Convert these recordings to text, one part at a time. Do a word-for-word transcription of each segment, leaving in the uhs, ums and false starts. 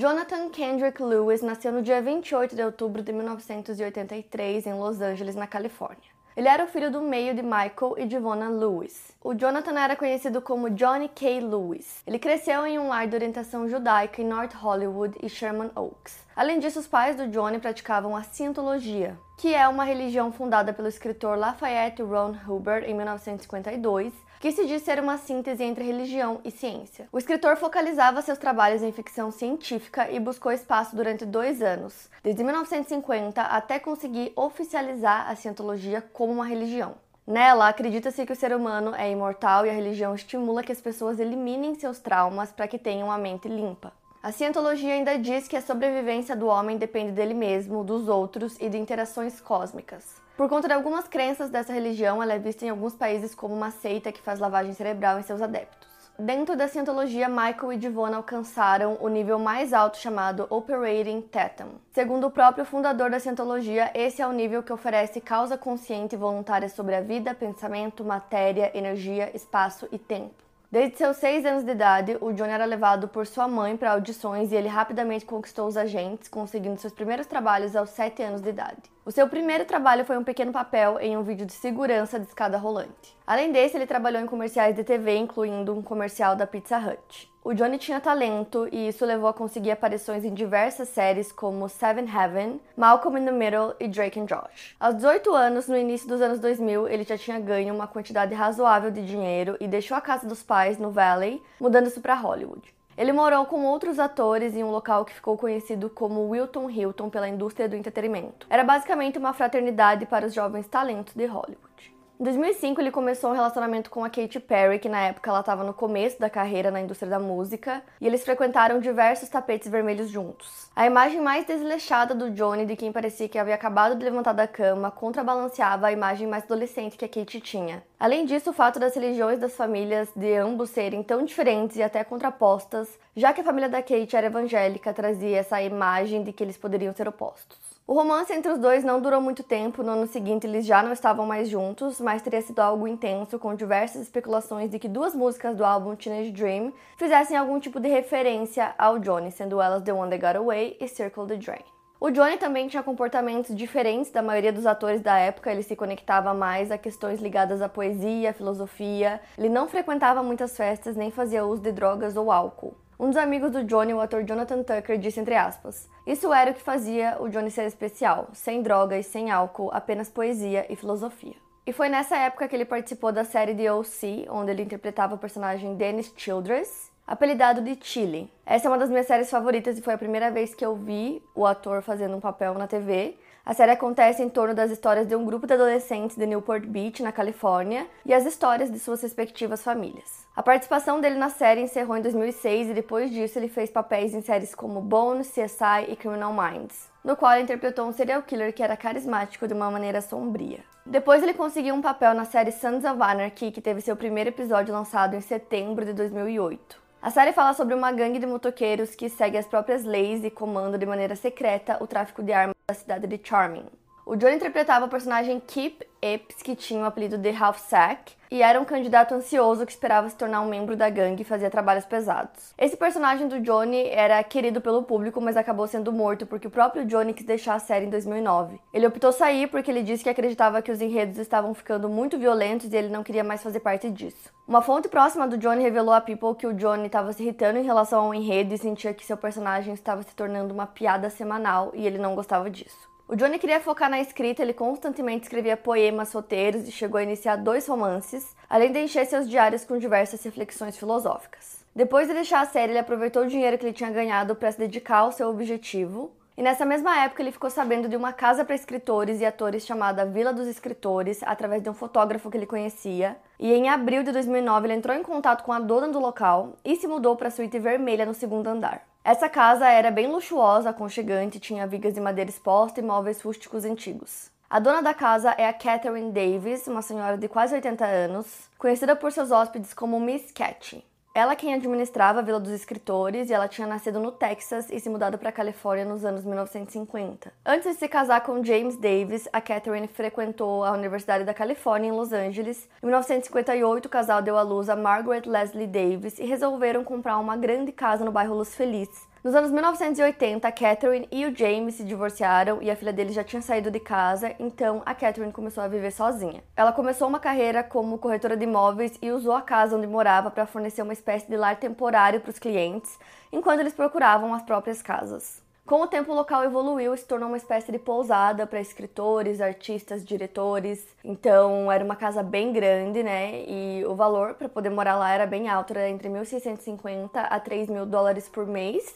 Jonathan Kendrick Lewis nasceu no dia vinte e oito de outubro de mil novecentos e oitenta e três, em Los Angeles, na Califórnia. Ele era o filho do meio de Michael e de Ivona Lewis. O Jonathan era conhecido como Johnny K. Lewis. Ele cresceu em um lar de orientação judaica em North Hollywood e Sherman Oaks. Além disso, os pais do Johnny praticavam a Cientologia, que é uma religião fundada pelo escritor Lafayette Ron Hubbard em mil novecentos e cinquenta e dois, que se diz ser uma síntese entre religião e ciência. O escritor focalizava seus trabalhos em ficção científica e buscou espaço durante dois anos, desde mil novecentos e cinquenta até conseguir oficializar a Cientologia como uma religião. Nela, acredita-se que o ser humano é imortal e a religião estimula que as pessoas eliminem seus traumas para que tenham a mente limpa. A Cientologia ainda diz que a sobrevivência do homem depende dele mesmo, dos outros e de interações cósmicas. Por conta de algumas crenças dessa religião, ela é vista em alguns países como uma seita que faz lavagem cerebral em seus adeptos. Dentro da Cientologia, Michael e Ivona alcançaram o nível mais alto chamado Operating Thetan. Segundo o próprio fundador da Cientologia, esse é o nível que oferece causa consciente e voluntária sobre a vida, pensamento, matéria, energia, espaço e tempo. Desde seus seis anos de idade, o Johnny era levado por sua mãe para audições e ele rapidamente conquistou os agentes, conseguindo seus primeiros trabalhos aos sete anos de idade. O seu primeiro trabalho foi um pequeno papel em um vídeo de segurança de escada rolante. Além desse, ele trabalhou em comerciais de T V, incluindo um comercial da Pizza Hut. O Johnny tinha talento e isso levou a conseguir aparições em diversas séries como Seven Heaven, Malcolm in the Middle e Drake and Josh. Aos dezoito anos, no início dos anos dois mil, ele já tinha ganho uma quantidade razoável de dinheiro e deixou a casa dos pais no Valley, mudando-se para Hollywood. Ele morou com outros atores em um local que ficou conhecido como Wilton Hilton pela indústria do entretenimento. Era basicamente uma fraternidade para os jovens talentos de Hollywood. Em dois mil e cinco, ele começou um relacionamento com a Katy Perry, que na época ela estava no começo da carreira na indústria da música, e eles frequentaram diversos tapetes vermelhos juntos. A imagem mais desleixada do Johnny, de quem parecia que havia acabado de levantar da cama, contrabalanceava a imagem mais adolescente que a Katy tinha. Além disso, o fato das religiões das famílias de ambos serem tão diferentes e até contrapostas, já que a família da Katy era evangélica, trazia essa imagem de que eles poderiam ser opostos. O romance entre os dois não durou muito tempo, no ano seguinte eles já não estavam mais juntos, mas teria sido algo intenso, com diversas especulações de que duas músicas do álbum Teenage Dream fizessem algum tipo de referência ao Johnny, sendo elas The One That Got Away e Circle the Drain. O Johnny também tinha comportamentos diferentes da maioria dos atores da época, ele se conectava mais a questões ligadas à poesia, à filosofia, ele não frequentava muitas festas nem fazia uso de drogas ou álcool. Um dos amigos do Johnny, o ator Jonathan Tucker, disse entre aspas, "Isso era o que fazia o Johnny ser especial, sem drogas, sem álcool, apenas poesia e filosofia." E foi nessa época que ele participou da série The O C, onde ele interpretava o personagem Dennis Childress, apelidado de Chile. Essa é uma das minhas séries favoritas e foi a primeira vez que eu vi o ator fazendo um papel na T V. A série acontece em torno das histórias de um grupo de adolescentes de Newport Beach, na Califórnia, e as histórias de suas respectivas famílias. A participação dele na série encerrou em dois mil e seis e depois disso ele fez papéis em séries como Bones, C S I e Criminal Minds, no qual ele interpretou um serial killer que era carismático de uma maneira sombria. Depois ele conseguiu um papel na série Sons of Anarchy, que teve seu primeiro episódio lançado em setembro de dois mil e oito. A série fala sobre uma gangue de motoqueiros que segue as próprias leis e comanda de maneira secreta o tráfico de armas da cidade de Charming. O Johnny interpretava o personagem Kip Epps, que tinha o apelido de Half Sack, e era um candidato ansioso que esperava se tornar um membro da gangue e fazia trabalhos pesados. Esse personagem do Johnny era querido pelo público, mas acabou sendo morto porque o próprio Johnny quis deixar a série em dois mil e nove. Ele optou sair porque ele disse que acreditava que os enredos estavam ficando muito violentos e ele não queria mais fazer parte disso. Uma fonte próxima do Johnny revelou a People que o Johnny estava se irritando em relação ao enredo e sentia que seu personagem estava se tornando uma piada semanal e ele não gostava disso. O Johnny queria focar na escrita, ele constantemente escrevia poemas, roteiros e chegou a iniciar dois romances, além de encher seus diários com diversas reflexões filosóficas. Depois de deixar a série, ele aproveitou o dinheiro que ele tinha ganhado para se dedicar ao seu objetivo. E nessa mesma época ele ficou sabendo de uma casa para escritores e atores chamada Vila dos Escritores, através de um fotógrafo que ele conhecia. E em abril de dois mil e nove ele entrou em contato com a dona do local e se mudou para a suíte vermelha no segundo andar. Essa casa era bem luxuosa, aconchegante, tinha vigas de madeira exposta e móveis rústicos antigos. A dona da casa é a Catherine Davis, uma senhora de quase oitenta anos, conhecida por seus hóspedes como Miss Catty. Ela quem administrava a Vila dos Escritores e ela tinha nascido no Texas e se mudado para a Califórnia nos anos mil novecentos e cinquenta. Antes de se casar com James Davis, a Catherine frequentou a Universidade da Califórnia em Los Angeles. Em mil novecentos e cinquenta e oito, o casal deu à luz a Margaret Leslie Davis e resolveram comprar uma grande casa no bairro Los Feliz. Nos anos mil novecentos e oitenta, a Catherine e o James se divorciaram e a filha dele já tinha saído de casa, então a Catherine começou a viver sozinha. Ela começou uma carreira como corretora de imóveis e usou a casa onde morava para fornecer uma espécie de lar temporário para os clientes, enquanto eles procuravam as próprias casas. Com o tempo, o local evoluiu e se tornou uma espécie de pousada para escritores, artistas, diretores. Então, era uma casa bem grande, né? E o valor para poder morar lá era bem alto, era entre mil seiscentos e cinquenta a três mil dólares por mês,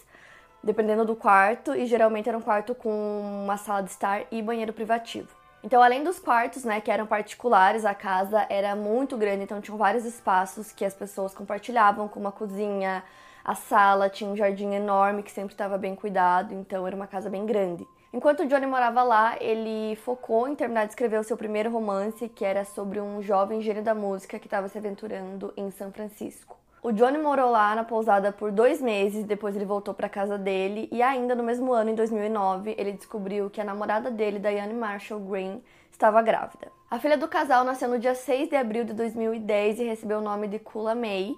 dependendo do quarto, e geralmente era um quarto com uma sala de estar e banheiro privativo. Então, além dos quartos, né, que eram particulares, a casa era muito grande, então tinham vários espaços que as pessoas compartilhavam, como a cozinha, a sala, tinha um jardim enorme que sempre estava bem cuidado, então era uma casa bem grande. Enquanto o Johnny morava lá, ele focou em terminar de escrever o seu primeiro romance, que era sobre um jovem gênio da música que estava se aventurando em São Francisco. O Johnny morou lá na pousada por dois meses, depois ele voltou para a casa dele e ainda no mesmo ano, em dois mil e nove, ele descobriu que a namorada dele, Diane Marshall Green, estava grávida. A filha do casal nasceu no dia seis de abril de dois mil e dez e recebeu o nome de Kula May,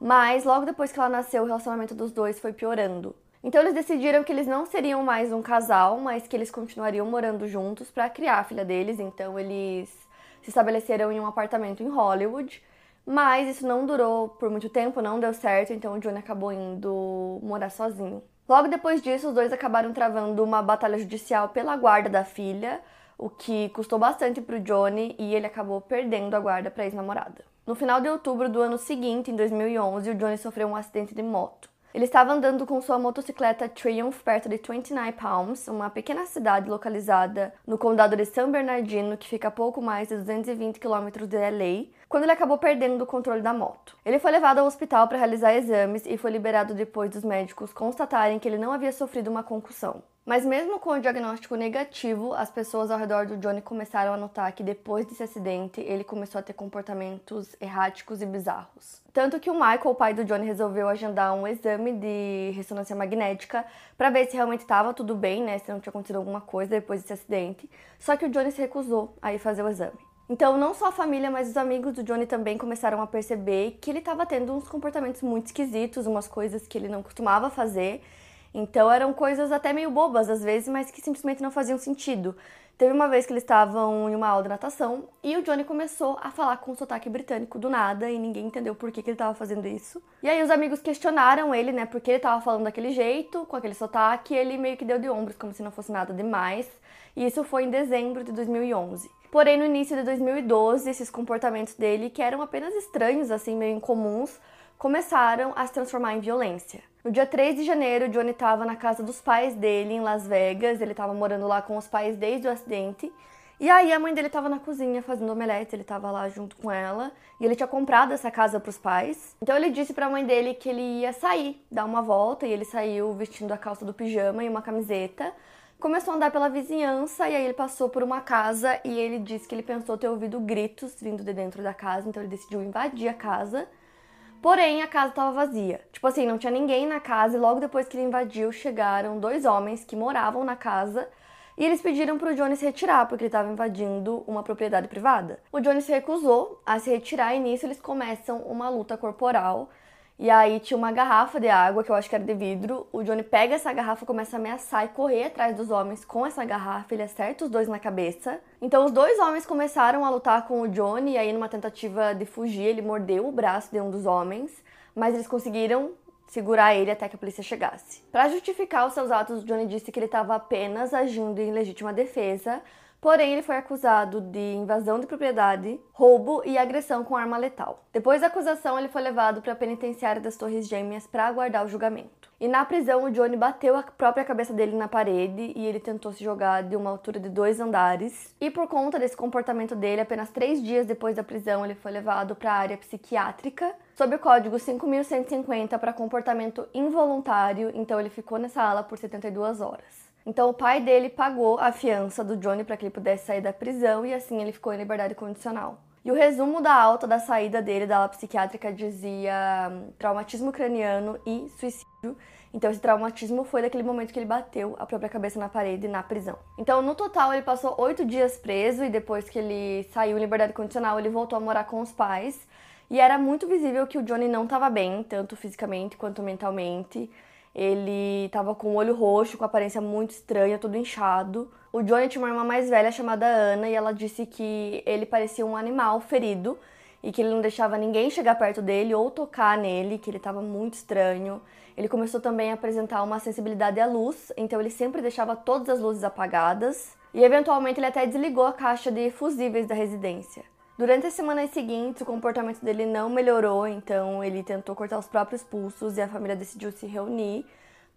mas logo depois que ela nasceu, o relacionamento dos dois foi piorando. Então eles decidiram que eles não seriam mais um casal, mas que eles continuariam morando juntos para criar a filha deles, então eles se estabeleceram em um apartamento em Hollywood. Mas isso não durou por muito tempo, não deu certo, então o Johnny acabou indo morar sozinho. Logo depois disso, os dois acabaram travando uma batalha judicial pela guarda da filha, o que custou bastante pro Johnny e ele acabou perdendo a guarda pra ex-namorada. No final de outubro do ano seguinte, em dois mil e onze, o Johnny sofreu um acidente de moto. Ele estava andando com sua motocicleta Triumph perto de vinte e nove Palms, uma pequena cidade localizada no condado de San Bernardino, que fica a pouco mais de duzentos e vinte quilômetros de L A, quando ele acabou perdendo o controle da moto. Ele foi levado ao hospital para realizar exames e foi liberado depois dos médicos constatarem que ele não havia sofrido uma concussão. Mas mesmo com o diagnóstico negativo, as pessoas ao redor do Johnny começaram a notar que depois desse acidente, ele começou a ter comportamentos erráticos e bizarros. Tanto que o Michael, o pai do Johnny, resolveu agendar um exame de ressonância magnética para ver se realmente estava tudo bem, né, se não tinha acontecido alguma coisa depois desse acidente. Só que o Johnny se recusou a ir fazer o exame. Então, não só a família, mas os amigos do Johnny também começaram a perceber que ele estava tendo uns comportamentos muito esquisitos, umas coisas que ele não costumava fazer. Então eram coisas até meio bobas às vezes, mas que simplesmente não faziam sentido. Teve uma vez que eles estavam em uma aula de natação e o Johnny começou a falar com um sotaque britânico do nada e ninguém entendeu por que, que ele estava fazendo isso. E aí os amigos questionaram ele, né, porque ele estava falando daquele jeito, com aquele sotaque, e ele meio que deu de ombros, como se não fosse nada demais. E isso foi em dezembro de dois mil e onze. Porém, no início de dois mil e doze, esses comportamentos dele, que eram apenas estranhos, assim, meio incomuns, começaram a se transformar em violência. No dia três de janeiro, o Johnny estava na casa dos pais dele, em Las Vegas. Ele estava morando lá com os pais desde o acidente. E aí a mãe dele estava na cozinha fazendo omelete, ele estava lá junto com ela. E ele tinha comprado essa casa para os pais. Então ele disse para a mãe dele que ele ia sair, dar uma volta. E ele saiu vestindo a calça do pijama e uma camiseta. Começou a andar pela vizinhança e aí ele passou por uma casa. E ele disse que ele pensou ter ouvido gritos vindo de dentro da casa. Então ele decidiu invadir a casa. Porém, a casa estava vazia. Tipo assim, não tinha ninguém na casa e logo depois que ele invadiu, chegaram dois homens que moravam na casa e eles pediram para o Johnny se retirar, porque ele estava invadindo uma propriedade privada. O Johnny se recusou a se retirar e nisso eles começam uma luta corporal. E aí tinha uma garrafa de água, que eu acho que era de vidro. O Johnny pega essa garrafa, começa a ameaçar e correr atrás dos homens com essa garrafa. Ele acerta os dois na cabeça. Então os dois homens começaram a lutar com o Johnny e aí numa tentativa de fugir, ele mordeu o braço de um dos homens, mas eles conseguiram segurar ele até que a polícia chegasse. Para justificar os seus atos, o Johnny disse que ele estava apenas agindo em legítima defesa, Porém, ele foi acusado de invasão de propriedade, roubo e agressão com arma letal. Depois da acusação, ele foi levado para a penitenciária das Torres Gêmeas para aguardar o julgamento. E na prisão, o Johnny bateu a própria cabeça dele na parede e ele tentou se jogar de uma altura de dois andares. E por conta desse comportamento dele, apenas três dias depois da prisão, ele foi levado para a área psiquiátrica, sob o código cinco mil cento e cinquenta para comportamento involuntário, então ele ficou nessa ala por setenta e duas horas. Então o pai dele pagou a fiança do Johnny para que ele pudesse sair da prisão e assim ele ficou em liberdade condicional. E o resumo da alta da saída dele da ala psiquiátrica dizia traumatismo craniano e suicídio. Então esse traumatismo foi daquele momento que ele bateu a própria cabeça na parede na prisão. Então no total ele passou oito dias preso e depois que ele saiu em liberdade condicional ele voltou a morar com os pais. E era muito visível que o Johnny não estava bem, tanto fisicamente quanto mentalmente. Ele estava com o olho roxo, com aparência muito estranha, todo inchado. O Johnny tinha uma irmã mais velha chamada Ana e ela disse que ele parecia um animal ferido e que ele não deixava ninguém chegar perto dele ou tocar nele, que ele estava muito estranho. Ele começou também a apresentar uma sensibilidade à luz, então ele sempre deixava todas as luzes apagadas e eventualmente ele até desligou a caixa de fusíveis da residência. Durante as semanas seguintes, o comportamento dele não melhorou, então ele tentou cortar os próprios pulsos e a família decidiu se reunir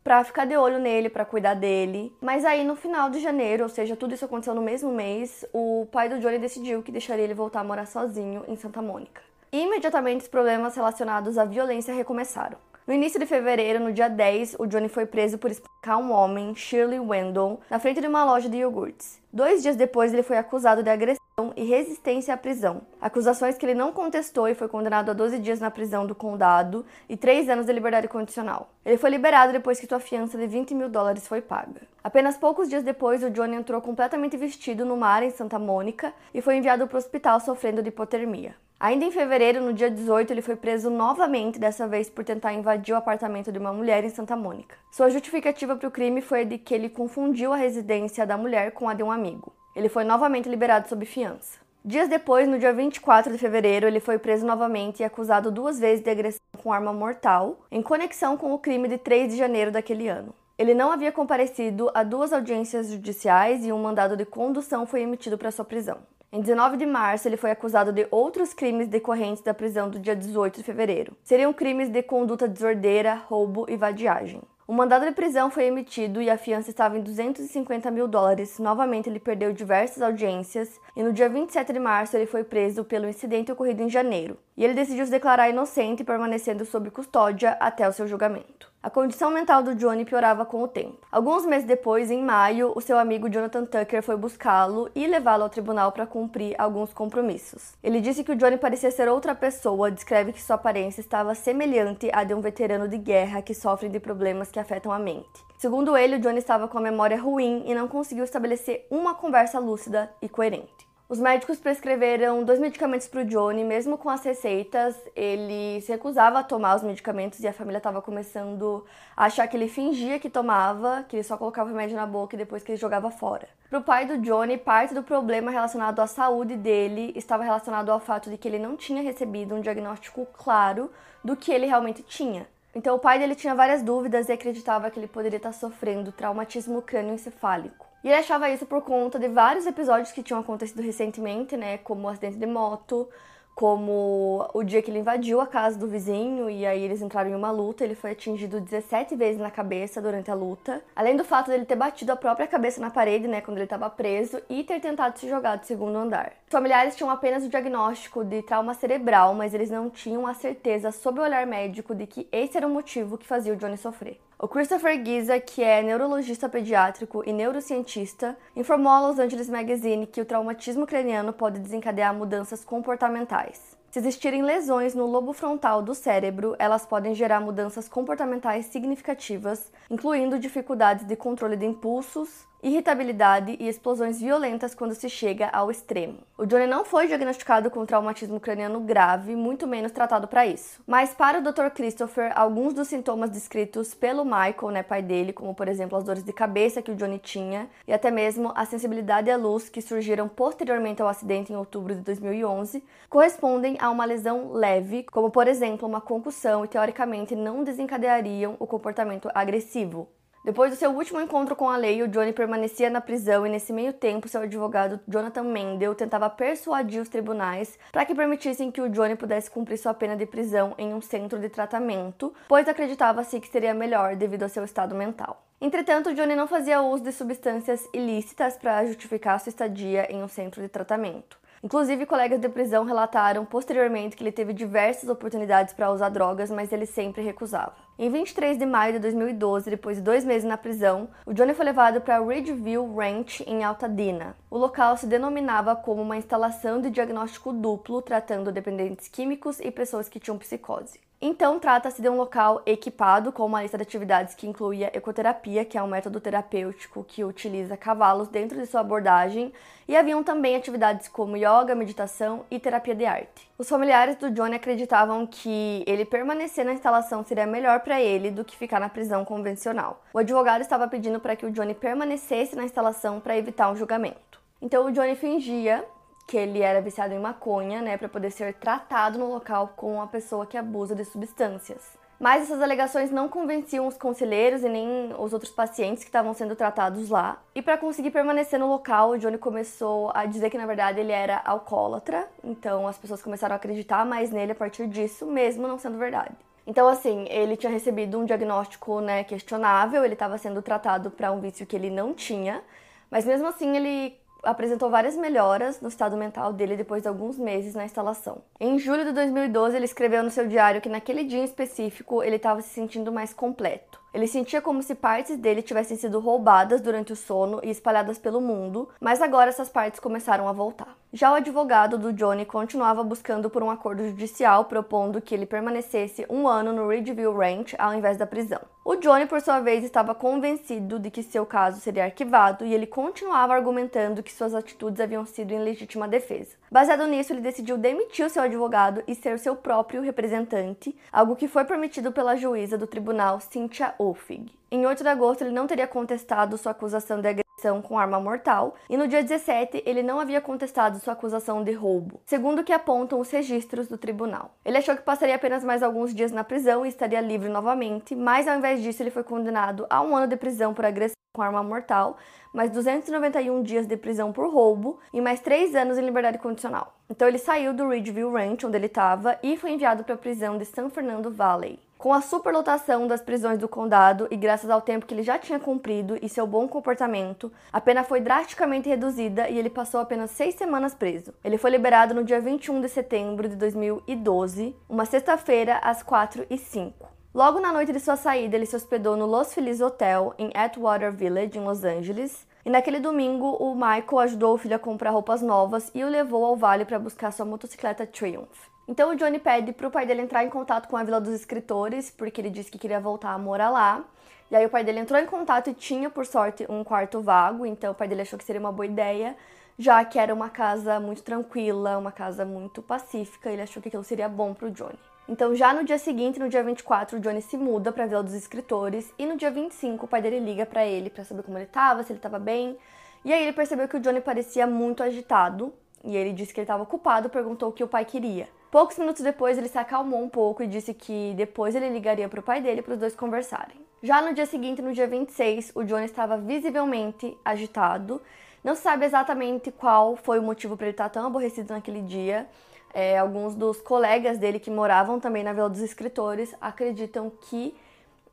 para ficar de olho nele, para cuidar dele. Mas aí no final de janeiro, ou seja, tudo isso aconteceu no mesmo mês, o pai do Johnny decidiu que deixaria ele voltar a morar sozinho em Santa Mônica. E imediatamente os problemas relacionados à violência recomeçaram. No início de fevereiro, no dia dez, o Johnny foi preso por espancar um homem, Shirley Wendell, na frente de uma loja de iogurtes. Dois dias depois, ele foi acusado de agressão e resistência à prisão. Acusações que ele não contestou e foi condenado a doze dias na prisão do condado e três anos de liberdade condicional. Ele foi liberado depois que sua fiança de vinte mil dólares foi paga. Apenas poucos dias depois, o Johnny entrou completamente vestido no mar em Santa Mônica e foi enviado para o hospital sofrendo de hipotermia. Ainda em fevereiro, no dia dezoito, ele foi preso novamente, dessa vez por tentar invadir o apartamento de uma mulher em Santa Mônica. Sua justificativa para o crime foi de que ele confundiu a residência da mulher com a de um amigo. Ele foi novamente liberado sob fiança. Dias depois, no dia vinte e quatro de fevereiro, ele foi preso novamente e acusado duas vezes de agressão com arma mortal, em conexão com o crime de três de janeiro daquele ano. Ele não havia comparecido a duas audiências judiciais e um mandado de condução foi emitido para sua prisão. Em dezenove de março, ele foi acusado de outros crimes decorrentes da prisão do dia dezoito de fevereiro. Seriam crimes de conduta desordeira, roubo e vadiagem. O mandado de prisão foi emitido e a fiança estava em duzentos e cinquenta mil dólares. Novamente, ele perdeu diversas audiências e no dia vinte e sete de março, ele foi preso pelo incidente ocorrido em janeiro. E ele decidiu se declarar inocente, permanecendo sob custódia até o seu julgamento. A condição mental do Johnny piorava com o tempo. Alguns meses depois, em maio, o seu amigo Jonathan Tucker foi buscá-lo e levá-lo ao tribunal para cumprir alguns compromissos. Ele disse que o Johnny parecia ser outra pessoa, descreve que sua aparência estava semelhante à de um veterano de guerra que sofre de problemas que afetam a mente. Segundo ele, o Johnny estava com a memória ruim e não conseguiu estabelecer uma conversa lúcida e coerente. Os médicos prescreveram dois medicamentos para o Johnny, mesmo com as receitas, ele se recusava a tomar os medicamentos e a família estava começando a achar que ele fingia que tomava, que ele só colocava o remédio na boca e depois que ele jogava fora. Para o pai do Johnny, parte do problema relacionado à saúde dele estava relacionado ao fato de que ele não tinha recebido um diagnóstico claro do que ele realmente tinha. Então o pai dele tinha várias dúvidas e acreditava que ele poderia estar sofrendo traumatismo crânioencefálico. E ele achava isso por conta de vários episódios que tinham acontecido recentemente, né? Como o acidente de moto, como o dia que ele invadiu a casa do vizinho e aí eles entraram em uma luta. Ele foi atingido dezessete vezes na cabeça durante a luta. Além do fato dele ter batido a própria cabeça na parede, né? Quando ele estava preso e ter tentado se jogar do segundo andar. Os familiares tinham apenas o diagnóstico de trauma cerebral, mas eles não tinham a certeza sob o olhar médico de que esse era o motivo que fazia o Johnny sofrer. O Christopher Giza, que é neurologista pediátrico e neurocientista, informou a Los Angeles Magazine que o traumatismo craniano pode desencadear mudanças comportamentais. Se existirem lesões no lobo frontal do cérebro, elas podem gerar mudanças comportamentais significativas, incluindo dificuldades de controle de impulsos, irritabilidade e explosões violentas quando se chega ao extremo. O Johnny não foi diagnosticado com traumatismo craniano grave, muito menos tratado para isso. Mas para o doutor Christopher, alguns dos sintomas descritos pelo Michael, né, pai dele, como por exemplo as dores de cabeça que o Johnny tinha e até mesmo a sensibilidade à luz que surgiram posteriormente ao acidente em outubro de dois mil e onze, correspondem a uma lesão leve, como por exemplo uma concussão e teoricamente não desencadeariam o comportamento agressivo. Depois do seu último encontro com a lei, o Johnny permanecia na prisão e, nesse meio tempo, seu advogado Jonathan Mendel tentava persuadir os tribunais para que permitissem que o Johnny pudesse cumprir sua pena de prisão em um centro de tratamento, pois acreditava-se que seria melhor devido ao seu estado mental. Entretanto, Johnny não fazia uso de substâncias ilícitas para justificar sua estadia em um centro de tratamento. Inclusive, colegas de prisão relataram posteriormente que ele teve diversas oportunidades para usar drogas, mas ele sempre recusava. Em vinte e três de maio de dois mil e doze, depois de dois meses na prisão, o Johnny foi levado para Ridgeview Ranch, em Altadena. O local se denominava como uma instalação de diagnóstico duplo, tratando dependentes químicos e pessoas que tinham psicose. Então, trata-se de um local equipado com uma lista de atividades que incluía ecoterapia, que é um método terapêutico que utiliza cavalos dentro de sua abordagem, e haviam também atividades como yoga, meditação e terapia de arte. Os familiares do Johnny acreditavam que ele permanecer na instalação seria melhor para ele do que ficar na prisão convencional. O advogado estava pedindo para que o Johnny permanecesse na instalação para evitar um julgamento. Então, o Johnny fingia que ele era viciado em maconha, né, para poder ser tratado no local com a pessoa que abusa de substâncias. Mas essas alegações não convenciam os conselheiros e nem os outros pacientes que estavam sendo tratados lá. E para conseguir permanecer no local, o Johnny começou a dizer que, na verdade, ele era alcoólatra. Então, as pessoas começaram a acreditar mais nele a partir disso, mesmo não sendo verdade. Então, assim, ele tinha recebido um diagnóstico, né, questionável, ele estava sendo tratado para um vício que ele não tinha. Mas, mesmo assim, ele apresentou várias melhoras no estado mental dele depois de alguns meses na instalação. Em julho de dois mil e doze, ele escreveu no seu diário que naquele dia em específico ele estava se sentindo mais completo. Ele sentia como se partes dele tivessem sido roubadas durante o sono e espalhadas pelo mundo, mas agora essas partes começaram a voltar. Já o advogado do Johnny continuava buscando por um acordo judicial, propondo que ele permanecesse um ano no Ridgeview Ranch ao invés da prisão. O Johnny, por sua vez, estava convencido de que seu caso seria arquivado e ele continuava argumentando que suas atitudes haviam sido em legítima defesa. Baseado nisso, ele decidiu demitir o seu advogado e ser seu próprio representante, algo que foi permitido pela juíza do tribunal, Cynthia Oefig. Em oito de agosto, ele não teria contestado sua acusação de agressão com arma mortal e no dia dezessete, ele não havia contestado sua acusação de roubo, segundo o que apontam os registros do tribunal. Ele achou que passaria apenas mais alguns dias na prisão e estaria livre novamente, mas ao invés disso, ele foi condenado a um ano de prisão por agressão com arma mortal, mais duzentos e noventa e um dias de prisão por roubo e mais três anos em liberdade condicional. Então ele saiu do Ridgeview Ranch, onde ele estava, e foi enviado para a prisão de San Fernando Valley. Com a superlotação das prisões do condado e graças ao tempo que ele já tinha cumprido e seu bom comportamento, a pena foi drasticamente reduzida e ele passou apenas seis semanas preso. Ele foi liberado no dia vinte e um de setembro de dois mil e doze, uma sexta-feira, às quatro e cinco. Logo na noite de sua saída, ele se hospedou no Los Feliz Hotel, em Atwater Village, em Los Angeles. E naquele domingo, o Michael ajudou o filho a comprar roupas novas e o levou ao vale para buscar sua motocicleta Triumph. Então o Johnny pede para o pai dele entrar em contato com a Vila dos Escritores, porque ele disse que queria voltar a morar lá. E aí o pai dele entrou em contato e tinha, por sorte, um quarto vago, então o pai dele achou que seria uma boa ideia, já que era uma casa muito tranquila, uma casa muito pacífica, ele achou que aquilo seria bom para o Johnny. Então já no dia seguinte, no dia vinte e quatro, o Johnny se muda para a Vila dos Escritores e no dia vinte e cinco o pai dele liga para ele para saber como ele estava, se ele estava bem. E aí ele percebeu que o Johnny parecia muito agitado e ele disse que ele estava ocupado, perguntou o que o pai queria. Poucos minutos depois, ele se acalmou um pouco e disse que depois ele ligaria para o pai dele para os dois conversarem. Já no dia seguinte, no dia vinte e seis, o Johnny estava visivelmente agitado. Não se sabe exatamente qual foi o motivo para ele estar tão aborrecido naquele dia. É, alguns dos colegas dele que moravam também na Vila dos Escritores acreditam que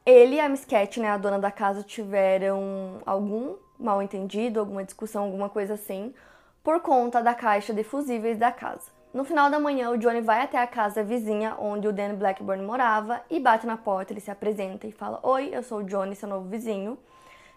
ele e a Miss Cat, né, a dona da casa, tiveram algum mal-entendido, alguma discussão, alguma coisa assim, por conta da caixa de fusíveis da casa. No final da manhã, o Johnny vai até a casa vizinha onde o Dan Blackburn morava e bate na porta, ele se apresenta e fala: "Oi, eu sou o Johnny, seu novo vizinho."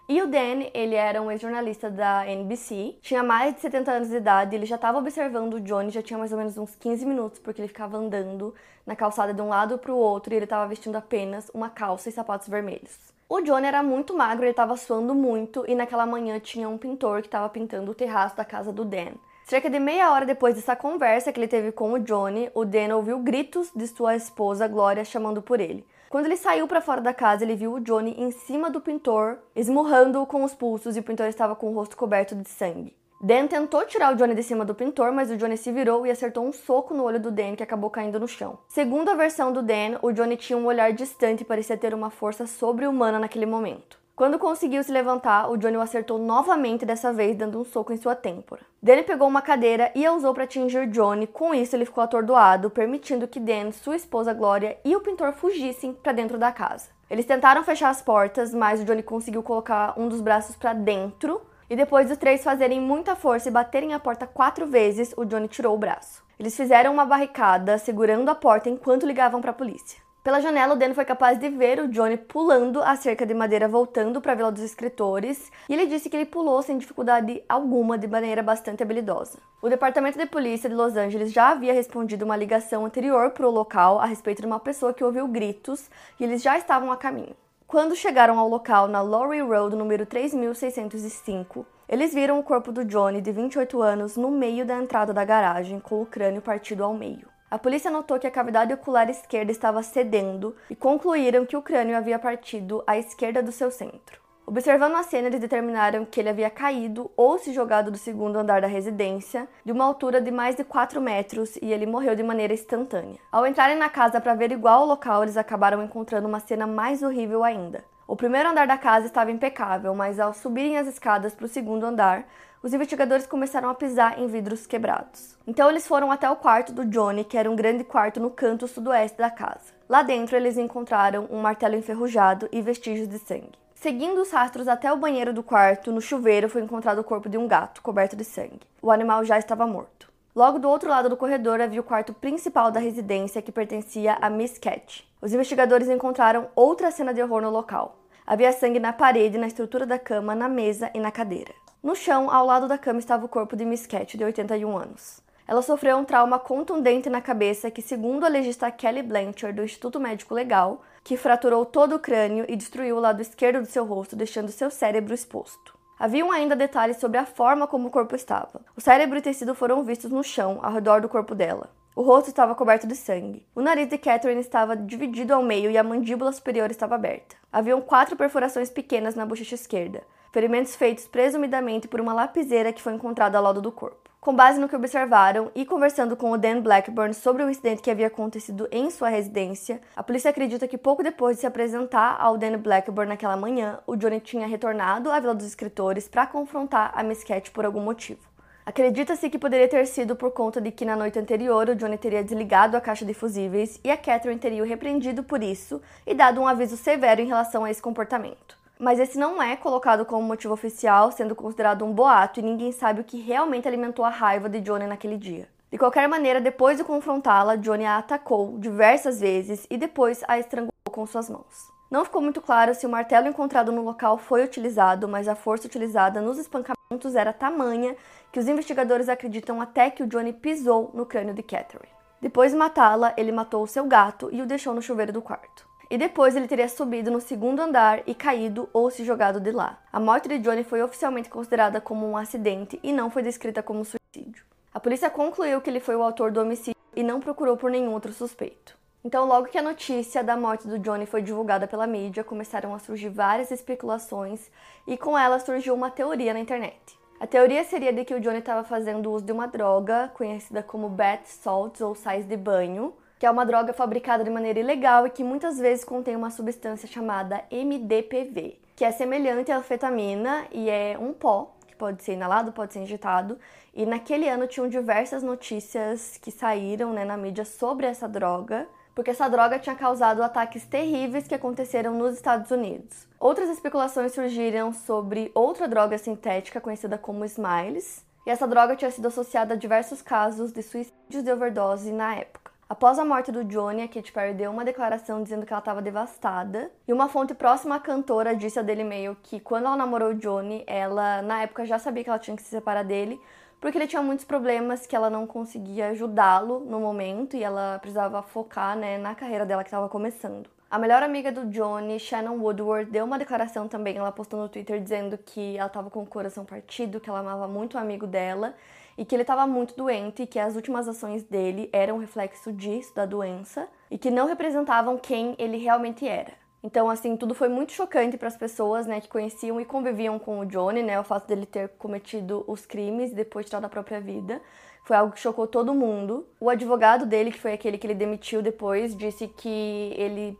E o Dan, ele era um ex-jornalista da N B C, tinha mais de setenta anos de idade, ele já estava observando o Johnny, já tinha mais ou menos uns quinze minutos, porque ele ficava andando na calçada de um lado para o outro e ele estava vestindo apenas uma calça e sapatos vermelhos. O Johnny era muito magro, ele estava suando muito e naquela manhã tinha um pintor que estava pintando o terraço da casa do Dan. Cerca de meia hora depois dessa conversa que ele teve com o Johnny, o Dan ouviu gritos de sua esposa, Gloria, chamando por ele. Quando ele saiu para fora da casa, ele viu o Johnny em cima do pintor, esmurrando-o com os pulsos, e o pintor estava com o rosto coberto de sangue. Dan tentou tirar o Johnny de cima do pintor, mas o Johnny se virou e acertou um soco no olho do Dan, que acabou caindo no chão. Segundo a versão do Dan, o Johnny tinha um olhar distante e parecia ter uma força sobre-humana naquele momento. Quando conseguiu se levantar, o Johnny o acertou novamente, dessa vez dando um soco em sua têmpora. Dan pegou uma cadeira e a usou para atingir Johnny. Com isso, ele ficou atordoado, permitindo que Dan, sua esposa Gloria e o pintor fugissem para dentro da casa. Eles tentaram fechar as portas, mas o Johnny conseguiu colocar um dos braços para dentro e depois dos três fazerem muita força e baterem a porta quatro vezes, o Johnny tirou o braço. Eles fizeram uma barricada, segurando a porta enquanto ligavam para a polícia. Pela janela, o Dan foi capaz de ver o Johnny pulando a cerca de madeira voltando para a Vila dos Escritores, e ele disse que ele pulou sem dificuldade alguma, de maneira bastante habilidosa. O Departamento de Polícia de Los Angeles já havia respondido uma ligação anterior para o local a respeito de uma pessoa que ouviu gritos, e eles já estavam a caminho. Quando chegaram ao local, na Lorry Road, número três mil seiscentos e cinco, eles viram o corpo do Johnny, de vinte e oito anos, no meio da entrada da garagem, com o crânio partido ao meio. A polícia notou que a cavidade ocular esquerda estava cedendo e concluíram que o crânio havia partido à esquerda do seu centro. Observando a cena, eles determinaram que ele havia caído ou se jogado do segundo andar da residência, de uma altura de mais de quatro metros, e ele morreu de maneira instantânea. Ao entrarem na casa para averiguar o local, eles acabaram encontrando uma cena mais horrível ainda. O primeiro andar da casa estava impecável, mas ao subirem as escadas para o segundo andar, os investigadores começaram a pisar em vidros quebrados. Então eles foram até o quarto do Johnny, que era um grande quarto no canto sudoeste da casa. Lá dentro, eles encontraram um martelo enferrujado e vestígios de sangue. Seguindo os rastros até o banheiro do quarto, no chuveiro foi encontrado o corpo de um gato coberto de sangue. O animal já estava morto. Logo do outro lado do corredor havia o quarto principal da residência, que pertencia a Miss Cat. Os investigadores encontraram outra cena de horror no local. Havia sangue na parede, na estrutura da cama, na mesa e na cadeira. No chão, ao lado da cama, estava o corpo de Miss Cat, de oitenta e um anos. Ela sofreu um trauma contundente na cabeça que, segundo a legista Kelly Blanchard, do Instituto Médico Legal, que fraturou todo o crânio e destruiu o lado esquerdo do seu rosto, deixando seu cérebro exposto. Haviam ainda detalhes sobre a forma como o corpo estava. O cérebro e tecido foram vistos no chão, ao redor do corpo dela. O rosto estava coberto de sangue. O nariz de Catherine estava dividido ao meio e a mandíbula superior estava aberta. Haviam quatro perfurações pequenas na bochecha esquerda. Ferimentos feitos presumidamente por uma lapiseira que foi encontrada ao lado do corpo. Com base no que observaram e conversando com o Dan Blackburn sobre o incidente que havia acontecido em sua residência, a polícia acredita que pouco depois de se apresentar ao Dan Blackburn naquela manhã, o Johnny tinha retornado à Vila dos Escritores para confrontar a Miss Cat por algum motivo. Acredita-se que poderia ter sido por conta de que na noite anterior o Johnny teria desligado a caixa de fusíveis e a Catherine teria o repreendido por isso e dado um aviso severo em relação a esse comportamento. Mas esse não é colocado como motivo oficial, sendo considerado um boato, e ninguém sabe o que realmente alimentou a raiva de Johnny naquele dia. De qualquer maneira, depois de confrontá-la, Johnny a atacou diversas vezes e depois a estrangulou com suas mãos. Não ficou muito claro se o martelo encontrado no local foi utilizado, mas a força utilizada nos espancamentos era tamanha que os investigadores acreditam até que o Johnny pisou no crânio de Catherine. Depois de matá-la, ele matou o seu gato e o deixou no chuveiro do quarto. E depois ele teria subido no segundo andar e caído ou se jogado de lá. A morte de Johnny foi oficialmente considerada como um acidente e não foi descrita como suicídio. A polícia concluiu que ele foi o autor do homicídio e não procurou por nenhum outro suspeito. Então, logo que a notícia da morte do Johnny foi divulgada pela mídia, começaram a surgir várias especulações e com ela surgiu uma teoria na internet. A teoria seria de que o Johnny estava fazendo uso de uma droga conhecida como bath salts ou sais de banho, que é uma droga fabricada de maneira ilegal e que muitas vezes contém uma substância chamada M D P V, que é semelhante à anfetamina e é um pó, que pode ser inalado, pode ser injetado. E naquele ano tinham diversas notícias que saíram, né, na mídia sobre essa droga, porque essa droga tinha causado ataques terríveis que aconteceram nos Estados Unidos. Outras especulações surgiram sobre outra droga sintética conhecida como Smiles, e essa droga tinha sido associada a diversos casos de suicídios de overdose na época. Após a morte do Johnny, a Katy Perry deu uma declaração dizendo que ela estava devastada, e uma fonte próxima à cantora disse a Daily Mail que quando ela namorou o Johnny, ela na época já sabia que ela tinha que se separar dele, porque ele tinha muitos problemas que ela não conseguia ajudá-lo no momento e ela precisava focar, né, na carreira dela que estava começando. A melhor amiga do Johnny, Shannon Woodward, deu uma declaração também, ela postou no Twitter dizendo que ela estava com o coração partido, que ela amava muito o amigo dela e que ele estava muito doente e que as últimas ações dele eram reflexo disso, da doença, e que não representavam quem ele realmente era. Então, assim, tudo foi muito chocante para as pessoas, né, que conheciam e conviviam com o Johnny, né, o fato dele ter cometido os crimes e depois tirado a própria vida. Foi algo que chocou todo mundo. O advogado dele, que foi aquele que ele demitiu depois, disse que ele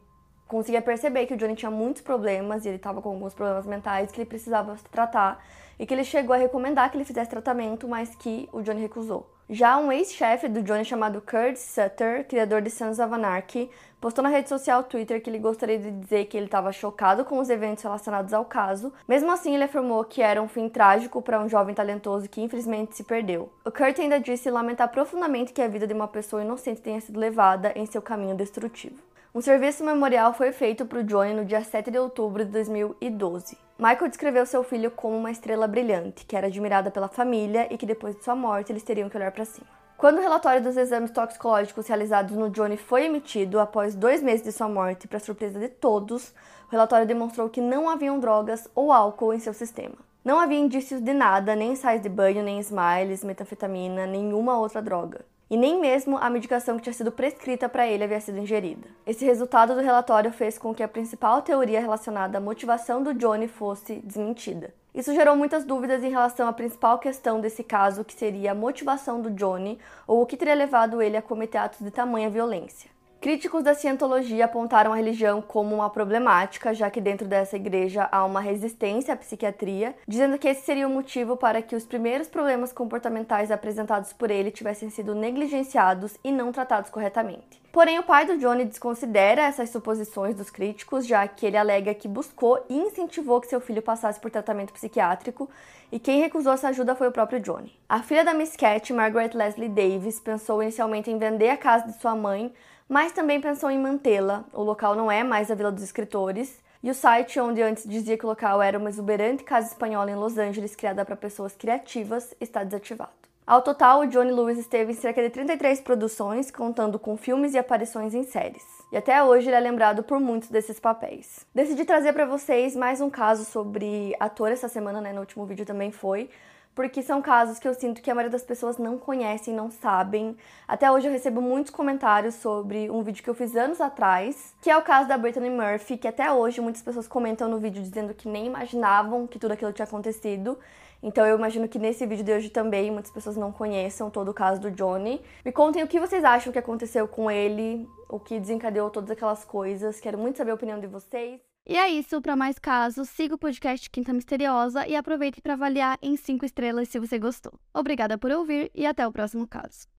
conseguia perceber que o Johnny tinha muitos problemas, e ele estava com alguns problemas mentais que ele precisava tratar, e que ele chegou a recomendar que ele fizesse tratamento, mas que o Johnny recusou. Já um ex-chefe do Johnny chamado Kurt Sutter, criador de Sons of Anarchy, postou na rede social Twitter que ele gostaria de dizer que ele estava chocado com os eventos relacionados ao caso. Mesmo assim, ele afirmou que era um fim trágico para um jovem talentoso que infelizmente se perdeu. O Kurt ainda disse lamentar profundamente que a vida de uma pessoa inocente tenha sido levada em seu caminho destrutivo. Um serviço memorial foi feito para o Johnny no dia sete de outubro de dois mil e doze. Michael descreveu seu filho como uma estrela brilhante, que era admirada pela família e que depois de sua morte eles teriam que olhar para cima. Quando o relatório dos exames toxicológicos realizados no Johnny foi emitido, após dois meses de sua morte, para surpresa de todos, o relatório demonstrou que não haviam drogas ou álcool em seu sistema. Não havia indícios de nada, nem sais de banho, nem Smiles, metanfetamina, nenhuma outra droga. E nem mesmo a medicação que tinha sido prescrita para ele havia sido ingerida. Esse resultado do relatório fez com que a principal teoria relacionada à motivação do Johnny fosse desmentida. Isso gerou muitas dúvidas em relação à principal questão desse caso, que seria a motivação do Johnny, ou o que teria levado ele a cometer atos de tamanha violência. Críticos da Cientologia apontaram a religião como uma problemática, já que dentro dessa igreja há uma resistência à psiquiatria, dizendo que esse seria o motivo para que os primeiros problemas comportamentais apresentados por ele tivessem sido negligenciados e não tratados corretamente. Porém, o pai do Johnny desconsidera essas suposições dos críticos, já que ele alega que buscou e incentivou que seu filho passasse por tratamento psiquiátrico, e quem recusou essa ajuda foi o próprio Johnny. A filha da Miss Cat, Margaret Leslie Davis, pensou inicialmente em vender a casa de sua mãe, mas também pensou em mantê-la. O local não é mais a Vila dos Escritores, e o site onde antes dizia que o local era uma exuberante casa espanhola em Los Angeles criada para pessoas criativas está desativado. Ao total, o Johnny Lewis esteve em cerca de trinta e três produções, contando com filmes e aparições em séries. E até hoje ele é lembrado por muitos desses papéis. Decidi trazer para vocês mais um caso sobre ator essa semana, né? No último vídeo também foi. Porque são casos que eu sinto que a maioria das pessoas não conhecem, não sabem. Até hoje eu recebo muitos comentários sobre um vídeo que eu fiz anos atrás, que é o caso da Brittany Murphy, que até hoje muitas pessoas comentam no vídeo dizendo que nem imaginavam que tudo aquilo tinha acontecido. Então eu imagino que nesse vídeo de hoje também muitas pessoas não conheçam todo o caso do Johnny. Me contem o que vocês acham que aconteceu com ele, o que desencadeou todas aquelas coisas. Quero muito saber a opinião de vocês. E é isso, para mais casos, siga o podcast Quinta Misteriosa e aproveite para avaliar em cinco estrelas se você gostou. Obrigada por ouvir e até o próximo caso.